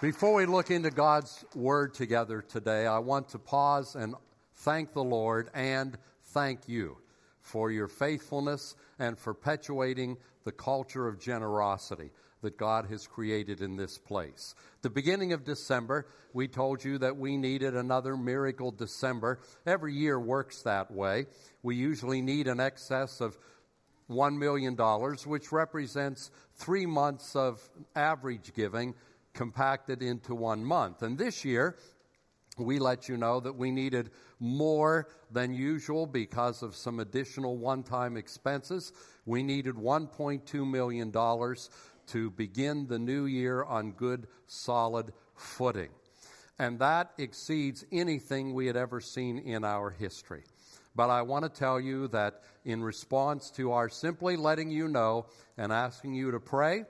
Before we look into God's Word together today, I want to pause and thank the Lord and thank you for your faithfulness and perpetuating the culture of generosity that God has created in this place. The beginning of December, we told you that we needed another miracle December. Every year works that way. We usually need an excess of $1 million, which represents 3 months of average giving compacted into 1 month. And this year, we let you know that we needed more than usual because of some additional one-time expenses. We needed $1.2 million to begin the new year on good, solid footing. And that exceeds anything we had ever seen in our history. But I want to tell you that in response to our simply letting you know and asking you to pray,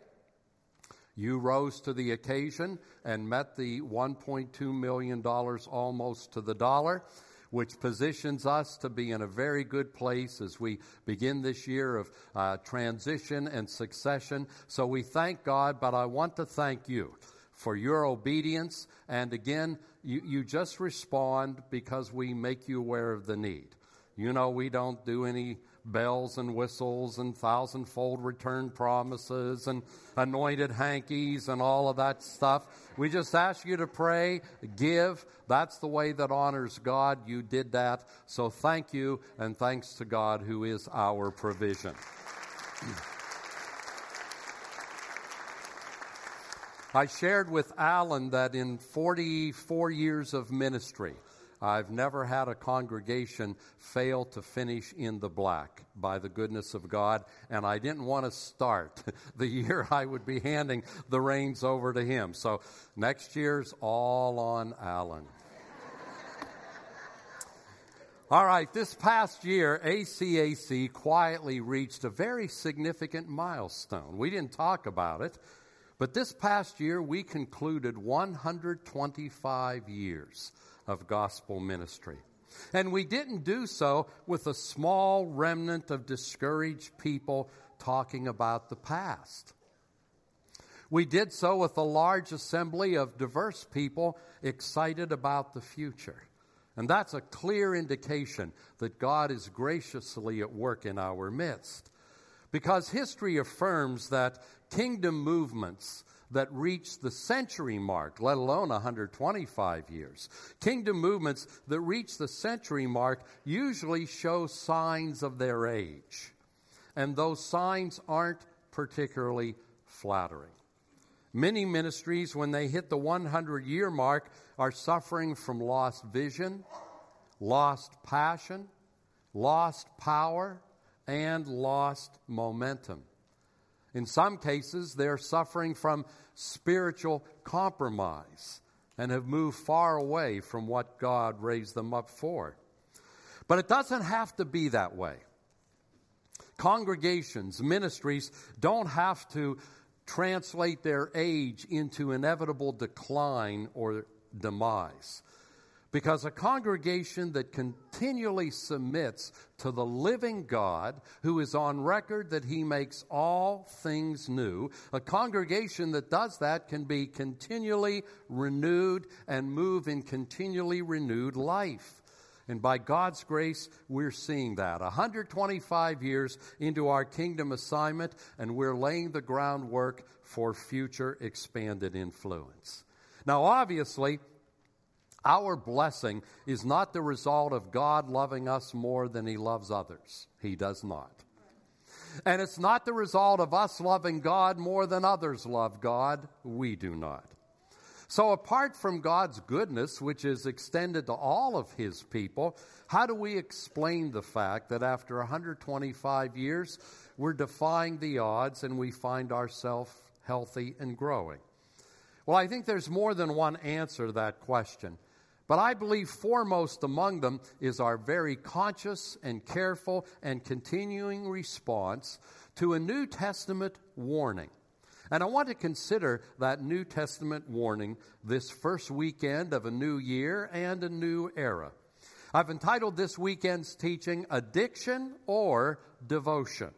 you rose to the occasion and met the $1.2 million almost to the dollar, which positions us to be in a very good place as we begin this year of transition and succession. So we thank God, but I want to thank you for your obedience. And again, you just respond because we make you aware of the need. You know, we don't do any bells and whistles and thousandfold return promises and anointed hankies and all of that stuff. We just ask you to pray, give. That's the way that honors God. You did that. So thank you, and thanks to God who is our provision. I shared with Alan that in 44 years of ministry, I've never had a congregation fail to finish in the black by the goodness of God, and I didn't want to start the year I would be handing the reins over to him. So next year's all on Alan. All right, this past year, ACAC quietly reached a very significant milestone. We didn't talk about it, but this past year we concluded 125 years of gospel ministry. And we didn't do so with a small remnant of discouraged people talking about the past. We did so with a large assembly of diverse people excited about the future. And that's a clear indication that God is graciously at work in our midst. Because history affirms that kingdom movements that reached the century mark, let alone 125 years. Kingdom movements that reach the century mark usually show signs of their age, and those signs aren't particularly flattering. Many ministries, when they hit the 100-year mark, are suffering from lost vision, lost passion, lost power, and lost momentum. In some cases, they're suffering from spiritual compromise and have moved far away from what God raised them up for. But it doesn't have to be that way. Congregations, ministries don't have to translate their age into inevitable decline or demise. Because a congregation that continually submits to the living God, who is on record that he makes all things new, a congregation that does that can be continually renewed and move in continually renewed life. And by God's grace, we're seeing that. 125 years into our kingdom assignment, and we're laying the groundwork for future expanded influence. Now, obviously, our blessing is not the result of God loving us more than he loves others. He does not. And it's not the result of us loving God more than others love God. We do not. So apart from God's goodness, which is extended to all of his people, how do we explain the fact that after 125 years, we're defying the odds and we find ourselves healthy and growing? Well, I think there's more than one answer to that question. But I believe foremost among them is our very conscious and careful and continuing response to a New Testament warning. And I want to consider that New Testament warning this first weekend of a new year and a new era. I've entitled this weekend's teaching, Addiction or Devotion.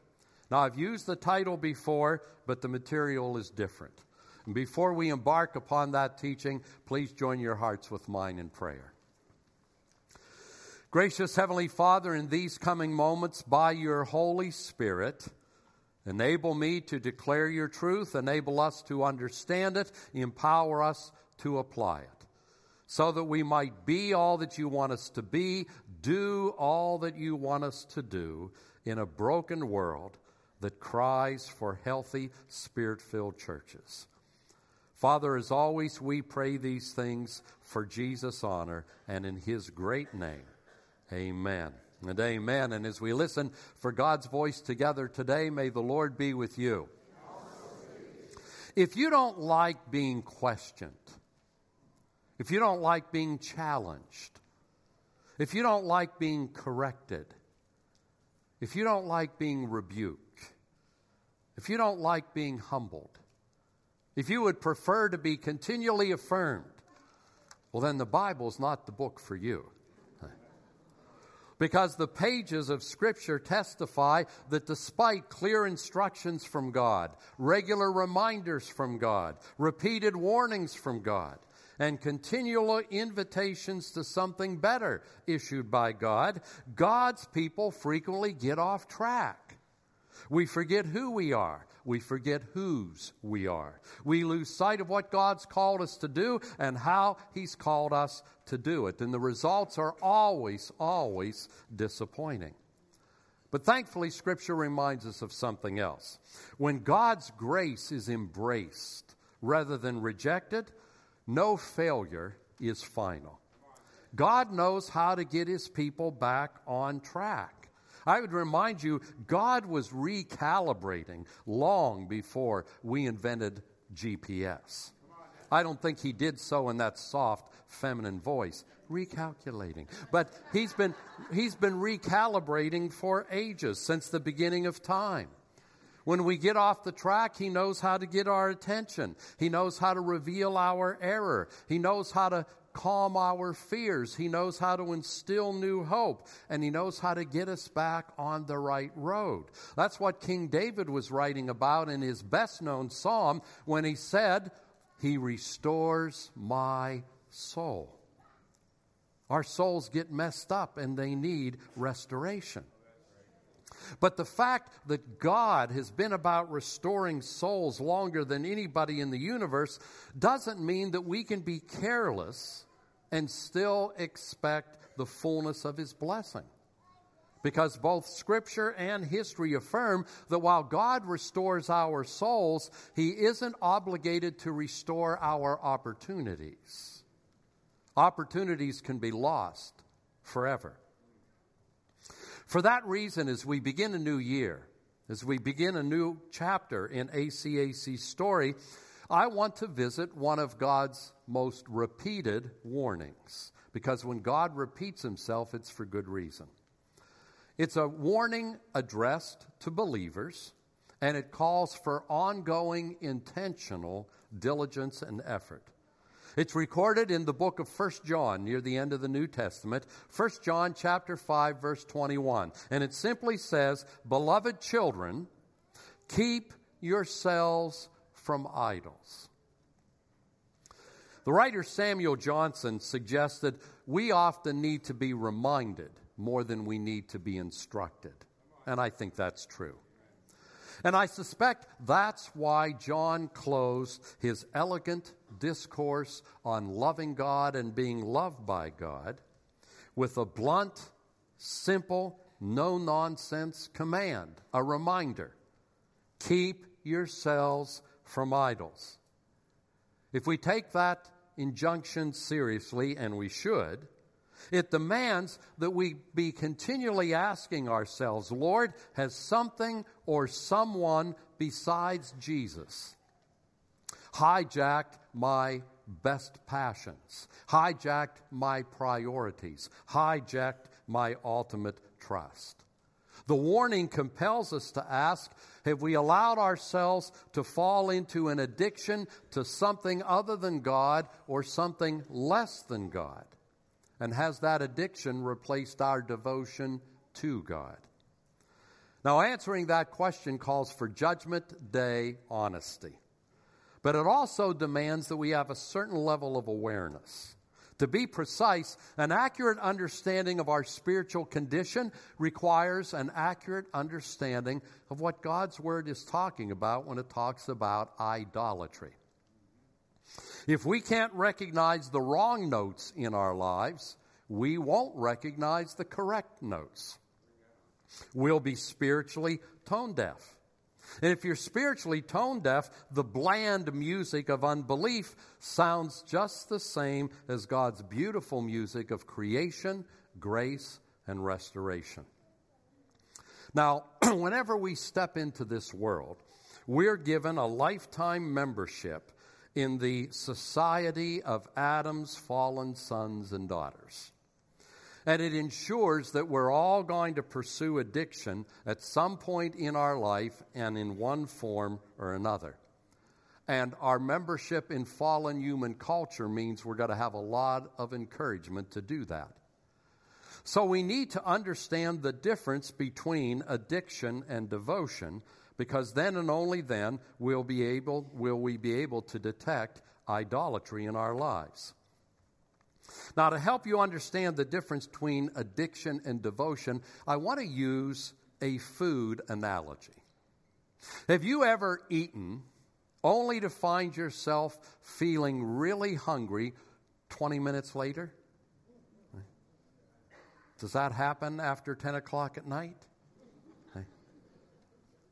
Now, I've used the title before, but the material is different. And before we embark upon that teaching, please join your hearts with mine in prayer. Gracious Heavenly Father, in these coming moments, by your Holy Spirit, enable me to declare your truth, enable us to understand it, empower us to apply it, so that we might be all that you want us to be, do all that you want us to do in a broken world that cries for healthy, Spirit-filled churches. Father, as always, we pray these things for Jesus' honor and in his great name. Amen and amen. And as we listen for God's voice together today, may the Lord be with you. If you don't like being questioned, if you don't like being challenged, if you don't like being corrected, if you don't like being rebuked, if you don't like being humbled, if you would prefer to be continually affirmed, well, then the Bible's not the book for you. Because the pages of Scripture testify that despite clear instructions from God, regular reminders from God, repeated warnings from God, and continual invitations to something better issued by God, God's people frequently get off track. We forget who we are. We forget whose we are. We lose sight of what God's called us to do and how he's called us to do it. And the results are always, always disappointing. But thankfully, Scripture reminds us of something else. When God's grace is embraced rather than rejected, no failure is final. God knows how to get his people back on track. I would remind you, God was recalibrating long before we invented GPS. I don't think he did so in that soft feminine voice, recalculating. But he's been recalibrating for ages, since the beginning of time. When we get off the track, he knows how to get our attention. He knows how to reveal our error. He knows how to calm our fears. He knows how to instill new hope, and he knows how to get us back on the right road. That's what King David was writing about in his best-known psalm when he said, "He restores my soul." Our souls get messed up, and they need restoration. But the fact that God has been about restoring souls longer than anybody in the universe doesn't mean that we can be careless and still expect the fullness of his blessing. Because both Scripture and history affirm that while God restores our souls, he isn't obligated to restore our opportunities. Opportunities can be lost forever. For that reason, as we begin a new year, as we begin a new chapter in ACAC's story, I want to visit one of God's most repeated warnings. Because when God repeats himself, it's for good reason. It's a warning addressed to believers, and it calls for ongoing, intentional diligence and effort. It's recorded in the book of 1 John near the end of the New Testament, 1 John chapter 5, verse 21. And it simply says, "Beloved children, keep yourselves from idols." The writer Samuel Johnson suggested we often need to be reminded more than we need to be instructed. And I think that's true. And I suspect that's why John closed his elegant discourse on loving God and being loved by God with a blunt, simple, no-nonsense command, a reminder: keep yourselves from idols. If we take that injunction seriously, and we should, it demands that we be continually asking ourselves, Lord, has something or someone besides Jesus hijacked my best passions, hijacked my priorities, hijacked my ultimate trust? The warning compels us to ask, have we allowed ourselves to fall into an addiction to something other than God or something less than God? And has that addiction replaced our devotion to God? Now, answering that question calls for Judgment Day honesty. But it also demands that we have a certain level of awareness. To be precise, an accurate understanding of our spiritual condition requires an accurate understanding of what God's Word is talking about when it talks about idolatry. If we can't recognize the wrong notes in our lives, we won't recognize the correct notes. We'll be spiritually tone deaf. And if you're spiritually tone deaf, the bland music of unbelief sounds just the same as God's beautiful music of creation, grace, and restoration. Now, whenever we step into this world, we're given a lifetime membership in the society of Adam's fallen sons and daughters. And it ensures that we're all going to pursue addiction at some point in our life and in one form or another. And our membership in fallen human culture means we're going to have a lot of encouragement to do that. So we need to understand the difference between addiction and devotion, because then and only then will we be able to detect idolatry in our lives. Now, to help you understand the difference between addiction and devotion, I want to use a food analogy. Have you ever eaten only to find yourself feeling really hungry 20 minutes later? Does that happen after 10 o'clock at night?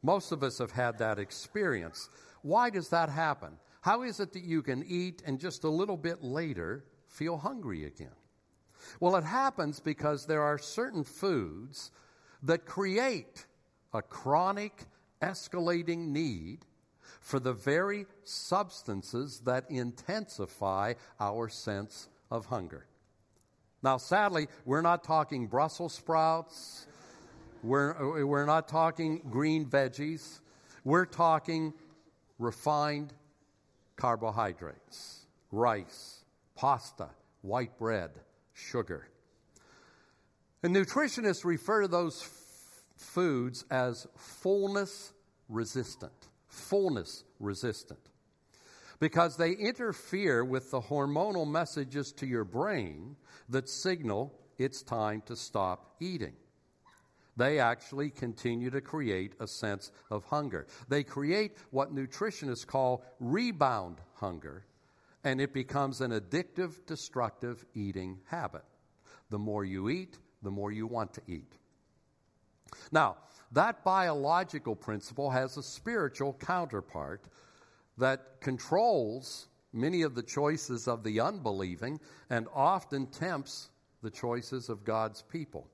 Most of us have had that experience. Why does that happen? How is it that you can eat and just a little bit later feel hungry again? Well, it happens because there are certain foods that create a chronic, escalating need for the very substances that intensify our sense of hunger. Now, sadly, we're not talking Brussels sprouts. We're not talking green veggies. We're talking refined carbohydrates, rice, pasta, white bread, sugar. And nutritionists refer to those foods as fullness resistant, because they interfere with the hormonal messages to your brain that signal it's time to stop eating. They actually continue to create a sense of hunger. They create what nutritionists call rebound hunger, and it becomes an addictive, destructive eating habit. The more you eat, the more you want to eat. Now, that biological principle has a spiritual counterpart that controls many of the choices of the unbelieving and often tempts the choices of God's people.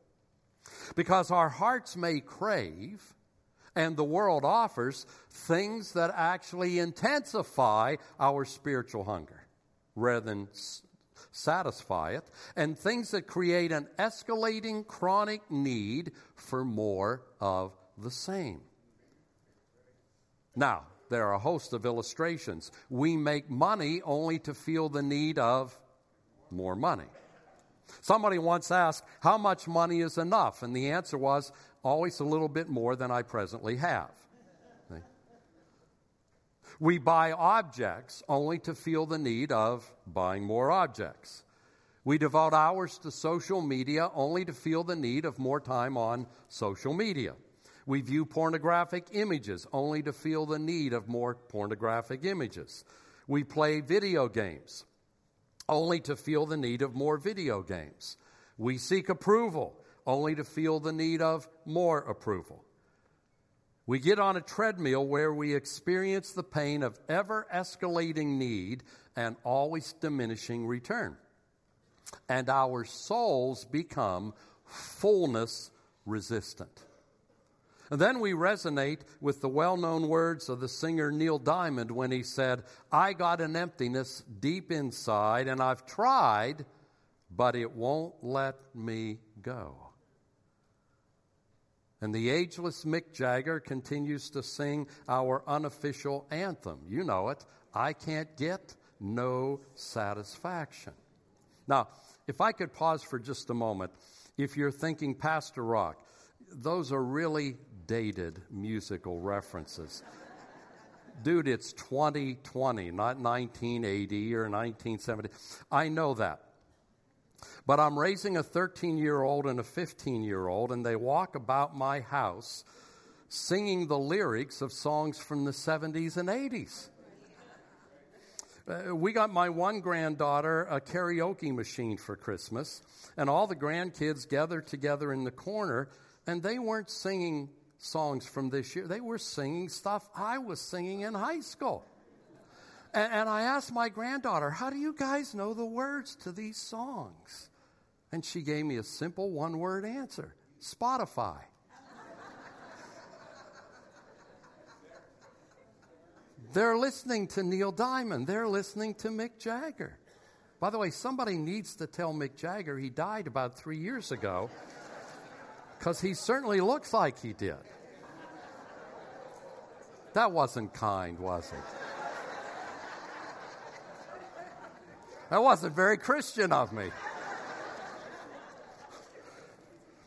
Because our hearts may crave, and the world offers, things that actually intensify our spiritual hunger rather than satisfy it, and things that create an escalating chronic need for more of the same. Now, there are a host of illustrations. We make money only to feel the need of more money. Somebody once asked, how much money is enough? And the answer was, always a little bit more than I presently have. We buy objects only to feel the need of buying more objects. We devote hours to social media only to feel the need of more time on social media. We view pornographic images only to feel the need of more pornographic images. We play video games only to feel the need of more video games. We seek approval only to feel the need of more approval. We get on a treadmill where we experience the pain of ever-escalating need and always diminishing return. And our souls become fullness resistant. And then we resonate with the well-known words of the singer Neil Diamond when he said, I got an emptiness deep inside, and I've tried, but it won't let me go. And the ageless Mick Jagger continues to sing our unofficial anthem. You know it. I can't get no satisfaction. Now, if I could pause for just a moment. If you're thinking, Pastor Rock, those are really dated musical references. dude, it's 2020, not 1980 or 1970. I know that. But I'm raising a 13-year-old and a 15-year-old, and they walk about my house singing the lyrics of songs from the 70s and 80s. We got my one granddaughter a karaoke machine for Christmas, and all the grandkids gathered together in the corner, and they weren't singing songs from this year. They were singing stuff I was singing in high school. And I asked my granddaughter, how do you guys know the words to these songs? And she gave me a simple one-word answer, Spotify. They're listening to Neil Diamond. They're listening to Mick Jagger. By the way, somebody needs to tell Mick Jagger he died about 3 years ago because he certainly looks like he did. That wasn't kind, was it? That wasn't very Christian of me.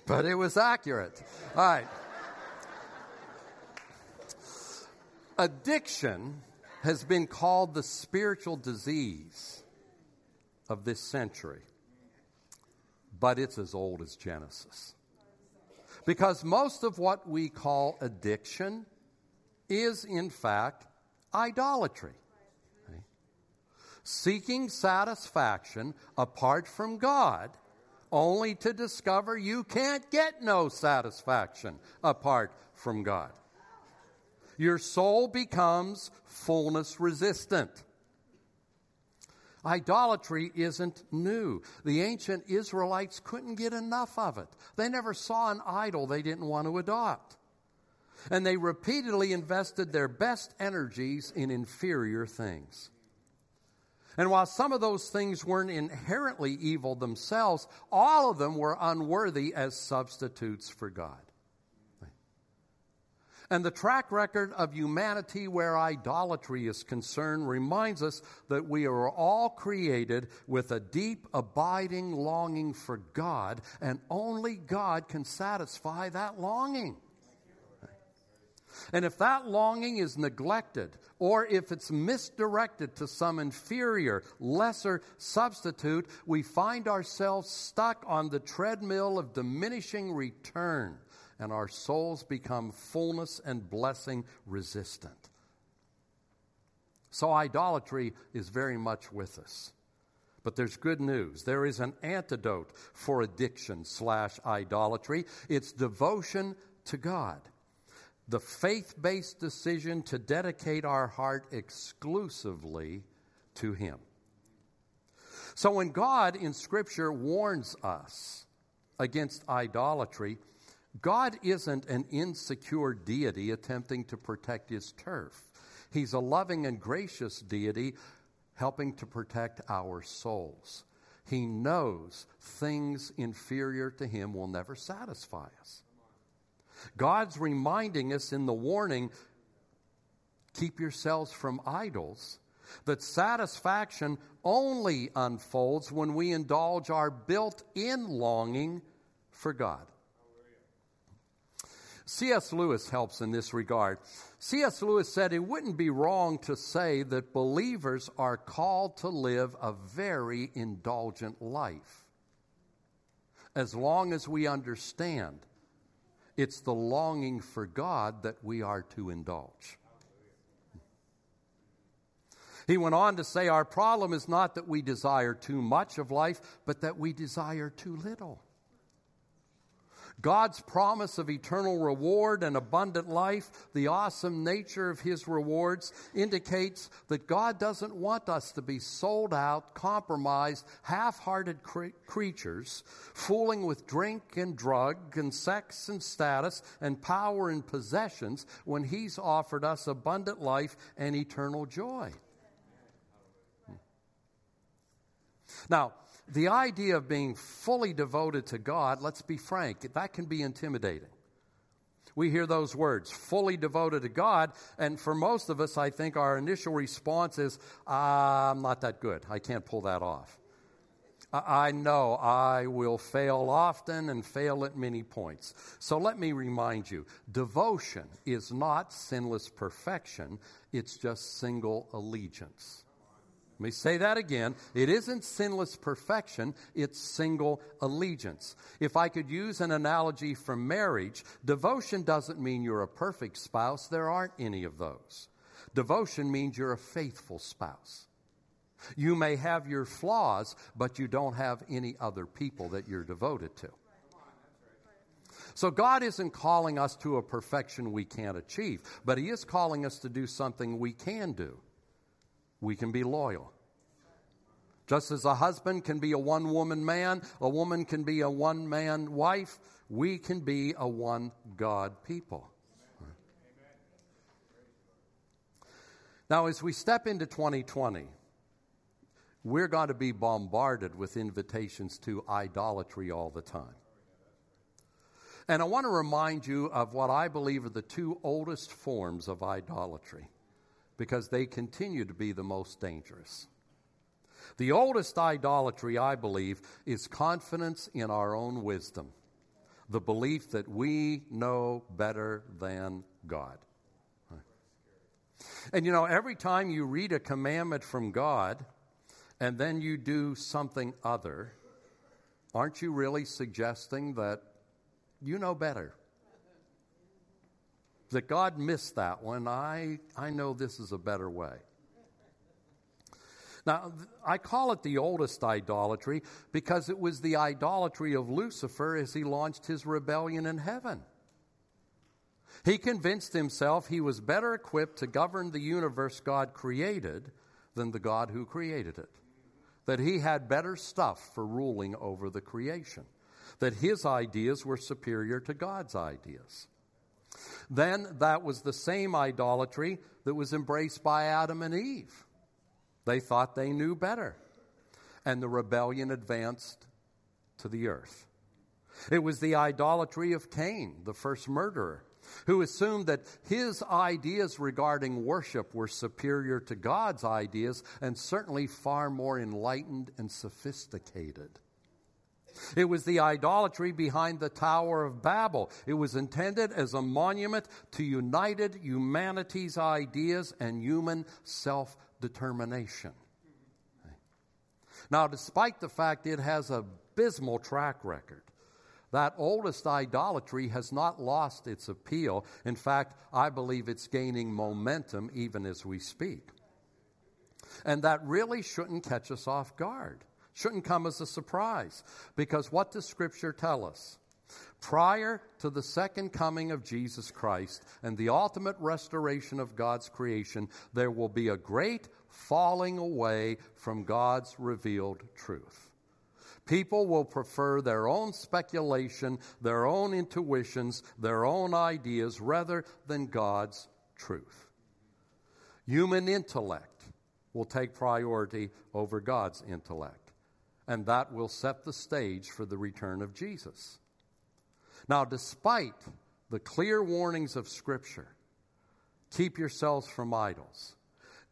But it was accurate. All right. Addiction has been called the spiritual disease of this century, but it's as old as Genesis. Because most of what we call addiction is, in fact, idolatry. Right? Seeking satisfaction apart from God, only to discover you can't get no satisfaction apart from God. Your soul becomes fullness resistant. Idolatry isn't new. The ancient Israelites couldn't get enough of it. They never saw an idol they didn't want to adopt. And they repeatedly invested their best energies in inferior things. And while some of those things weren't inherently evil themselves, all of them were unworthy as substitutes for God. And the track record of humanity where idolatry is concerned reminds us that we are all created with a deep, abiding longing for God, and only God can satisfy that longing. And if that longing is neglected, or if it's misdirected to some inferior, lesser substitute, we find ourselves stuck on the treadmill of diminishing return. And our souls become fullness and blessing resistant. So idolatry is very much with us. But there's good news. There is an antidote for addiction/idolatry. It's devotion to God. The faith-based decision to dedicate our heart exclusively to Him. So when God in Scripture warns us against idolatry, God isn't an insecure deity attempting to protect His turf. He's a loving and gracious deity helping to protect our souls. He knows things inferior to Him will never satisfy us. God's reminding us in the warning, keep yourselves from idols, that satisfaction only unfolds when we indulge our built-in longing for God. C.S. Lewis helps in this regard. C.S. Lewis said it wouldn't be wrong to say that believers are called to live a very indulgent life, as long as we understand it's the longing for God that we are to indulge. He went on to say our problem is not that we desire too much of life, but that we desire too little. God's promise of eternal reward and abundant life, the awesome nature of His rewards, indicates that God doesn't want us to be sold out, compromised, half-hearted creatures, fooling with drink and drug and sex and status and power and possessions when He's offered us abundant life and eternal joy. Now, the idea of being fully devoted to God, let's be frank, that can be intimidating. We hear those words, fully devoted to God, and for most of us, I think our initial response is, I'm not that good. I can't pull that off. I know I will fail often and fail at many points. So let me remind you, devotion is not sinless perfection. It's just single allegiance. Let me say that again. It isn't sinless perfection. It's single allegiance. If I could use an analogy from marriage, devotion doesn't mean you're a perfect spouse. There aren't any of those. Devotion means you're a faithful spouse. You may have your flaws, but you don't have any other people that you're devoted to. So God isn't calling us to a perfection we can't achieve, but He is calling us to do something we can do. We can be loyal. Just as a husband can be a one-woman man, a woman can be a one-man wife, we can be a one-God people. Now, as we step into 2020, we're going to be bombarded with invitations to idolatry all the time. And I want to remind you of what I believe are the two oldest forms of idolatry, because they continue to be the most dangerous. The oldest idolatry, I believe, is confidence in our own wisdom, the belief that we know better than God. And you know, every time you read a commandment from God, and then you do something other, aren't you really suggesting that you know better? That God missed that one. I know this is a better way. Now, I call it the oldest idolatry because it was the idolatry of Lucifer as he launched his rebellion in heaven. He convinced himself he was better equipped to govern the universe God created than the God who created it. That he had better stuff for ruling over the creation. That his ideas were superior to God's ideas. Then that was the same idolatry that was embraced by Adam and Eve. They thought they knew better. And the rebellion advanced to the earth. It was the idolatry of Cain, the first murderer, who assumed that his ideas regarding worship were superior to God's ideas and certainly far more enlightened and sophisticated. It was the idolatry behind the Tower of Babel. It was intended as a monument to united humanity's ideas and human self-determination. Now, despite the fact it has an abysmal track record, that oldest idolatry has not lost its appeal. In fact, I believe it's gaining momentum even as we speak. And that really shouldn't catch us off guard. Shouldn't come as a surprise. Because what does Scripture tell us? Prior to the second coming of Jesus Christ and the ultimate restoration of God's creation, there will be a great falling away from God's revealed truth. People will prefer their own speculation, their own intuitions, their own ideas, rather than God's truth. Human intellect will take priority over God's intellect, and that will set the stage for the return of Jesus. Now, despite the clear warnings of Scripture, keep yourselves from idols.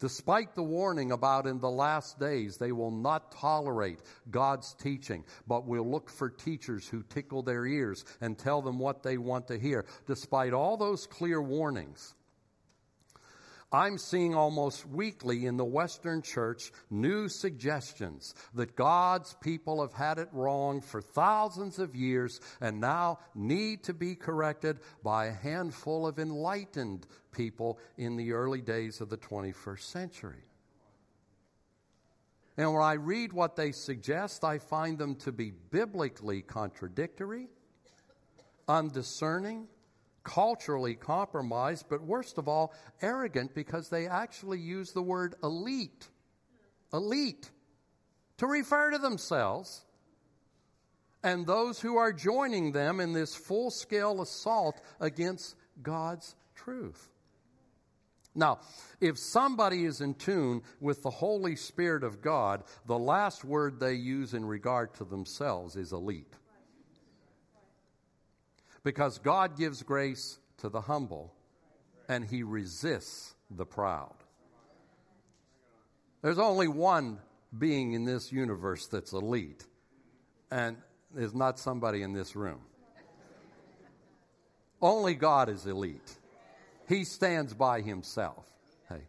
Despite the warning about in the last days, they will not tolerate God's teaching, but will look for teachers who tickle their ears and tell them what they want to hear. Despite all those clear warnings, I'm seeing almost weekly in the Western church new suggestions that God's people have had it wrong for thousands of years and now need to be corrected by a handful of enlightened people in the early days of the 21st century. And when I read what they suggest, I find them to be biblically contradictory, undiscerning, culturally compromised, but worst of all, arrogant, because they actually use the word elite, to refer to themselves and those who are joining them in this full-scale assault against God's truth. Now, if somebody is in tune with the Holy Spirit of God, the last word they use in regard to themselves is elite. Because God gives grace to the humble, and He resists the proud. There's only one being in this universe that's elite, and there's not somebody in this room. Only God is elite. He stands by himself. Hey.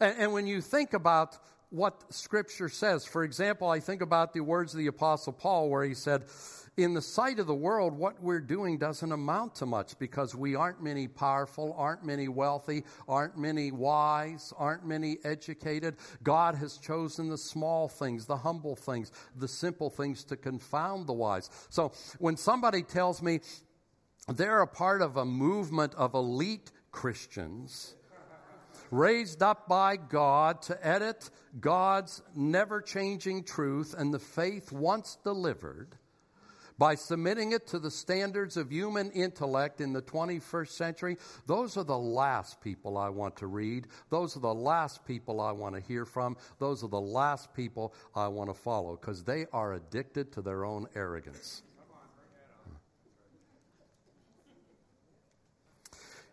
And when you think about what Scripture says, for example, I think about the words of the Apostle Paul where he said, in the sight of the world, what we're doing doesn't amount to much because we aren't many powerful, aren't many wealthy, aren't many wise, aren't many educated. God has chosen the small things, the humble things, the simple things to confound the wise. So when somebody tells me they're a part of a movement of elite Christians raised up by God to edit God's never-changing truth and the faith once delivered by submitting it to the standards of human intellect in the 21st century, those are the last people I want to read. Those are the last people I want to hear from. Those are the last people I want to follow because they are addicted to their own arrogance.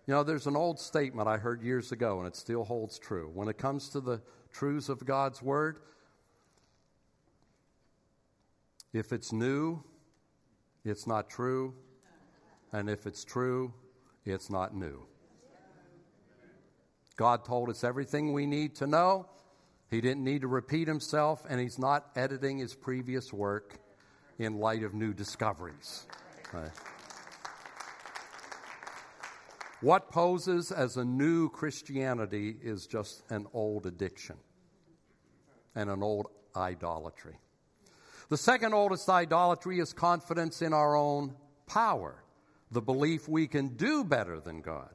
You know, there's an old statement I heard years ago, and it still holds true. When it comes to the truths of God's Word, if it's new, it's not true. And if it's true, it's not new. God told us everything we need to know. He didn't need to repeat himself, and he's not editing his previous work in light of new discoveries. Right. What poses as a new Christianity is just an old addiction and an old idolatry. The second oldest idolatry is confidence in our own power, the belief we can do better than God.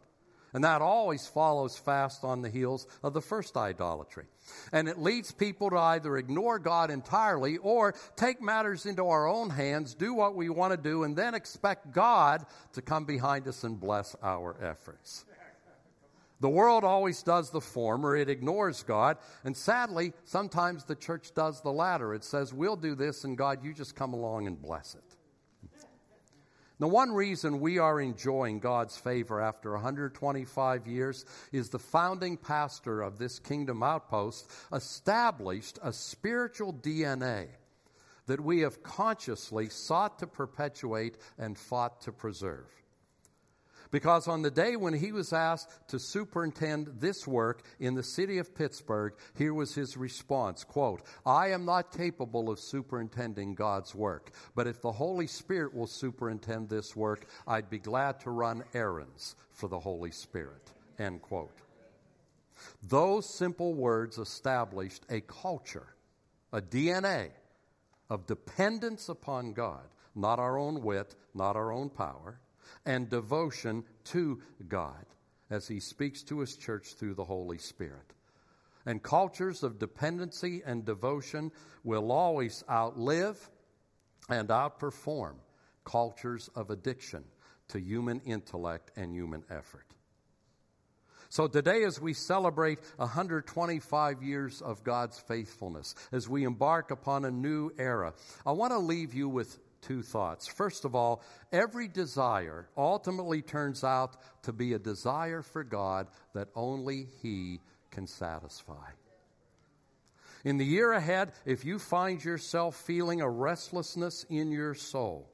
And that always follows fast on the heels of the first idolatry. And it leads people to either ignore God entirely or take matters into our own hands, do what we want to do, and then expect God to come behind us and bless our efforts. The world always does the former. It ignores God. And sadly, sometimes the church does the latter. It says, we'll do this, and God, you just come along and bless it. Now, one reason we are enjoying God's favor after 125 years is the founding pastor of this Kingdom Outpost established a spiritual DNA that we have consciously sought to perpetuate and fought to preserve. Because on the day when he was asked to superintend this work in the city of Pittsburgh, here was his response, quote, I am not capable of superintending God's work, but if the Holy Spirit will superintend this work, I'd be glad to run errands for the Holy Spirit, end quote. Those simple words established a culture, a DNA of dependence upon God, not our own wit, not our own power, and devotion to God as he speaks to his church through the Holy Spirit. And cultures of dependency and devotion will always outlive and outperform cultures of addiction to human intellect and human effort. So today, as we celebrate 125 years of God's faithfulness, as we embark upon a new era, I want to leave you with two thoughts. First of all, every desire ultimately turns out to be a desire for God that only He can satisfy. In the year ahead, if you find yourself feeling a restlessness in your soul,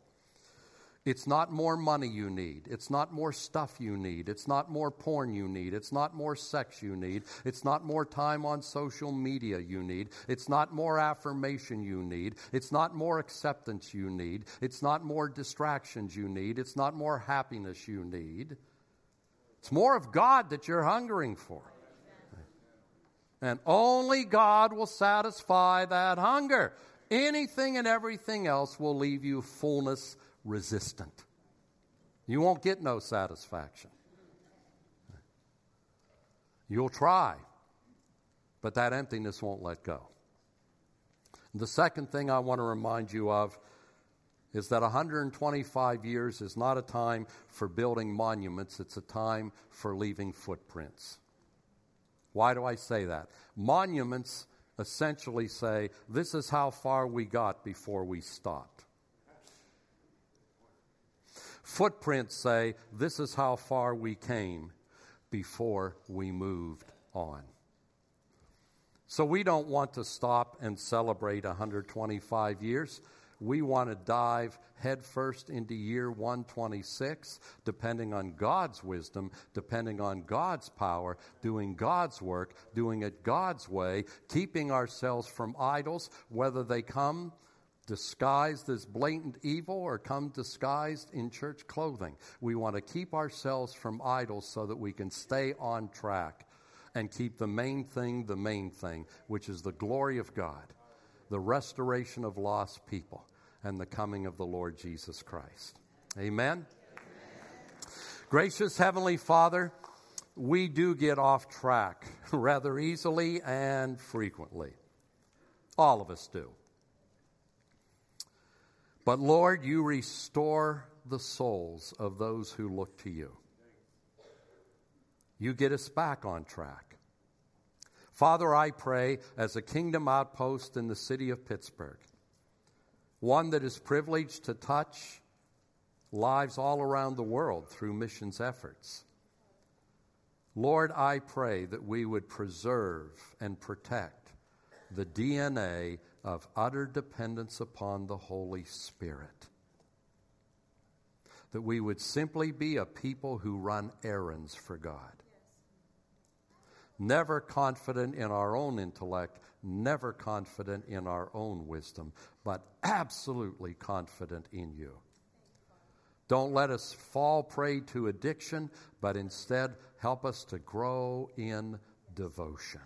it's not more money you need. It's not more stuff you need. It's not more porn you need. It's not more sex you need. It's not more time on social media you need. It's not more affirmation you need. It's not more acceptance you need. It's not more distractions you need. It's not more happiness you need. It's more of God that you're hungering for. And only God will satisfy that hunger. Anything and everything else will leave you fullness resistant. You won't get no satisfaction. You'll try, but that emptiness won't let go. The second thing I want to remind you of is that 125 years is not a time for building monuments. It's a time for leaving footprints. Why do I say that? Monuments essentially say, this is how far we got before we stopped. Footprints say, this is how far we came before we moved on. So we don't want to stop and celebrate 125 years. We want to dive headfirst into year 126, depending on God's wisdom, depending on God's power, doing God's work, doing it God's way, keeping ourselves from idols, whether they come disguised as blatant evil or come disguised in church clothing. We want to keep ourselves from idols so that we can stay on track and keep the main thing, which is the glory of God, the restoration of lost people, and the coming of the Lord Jesus Christ. Amen? Amen. Gracious Heavenly Father, we do get off track rather easily and frequently. All of us do. But Lord, you restore the souls of those who look to you. You get us back on track. Father, I pray as a kingdom outpost in the city of Pittsburgh, one that is privileged to touch lives all around the world through missions efforts. Lord, I pray that we would preserve and protect the DNA of utter dependence upon the Holy Spirit, that we would simply be a people who run errands for God. Never confident in our own intellect, never confident in our own wisdom, but absolutely confident in you. Don't let us fall prey to addiction, but instead help us to grow in devotion.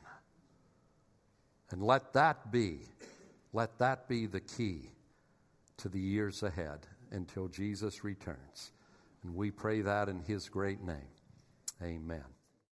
And let that be the key to the years ahead until Jesus returns. And we pray that in his great name. Amen.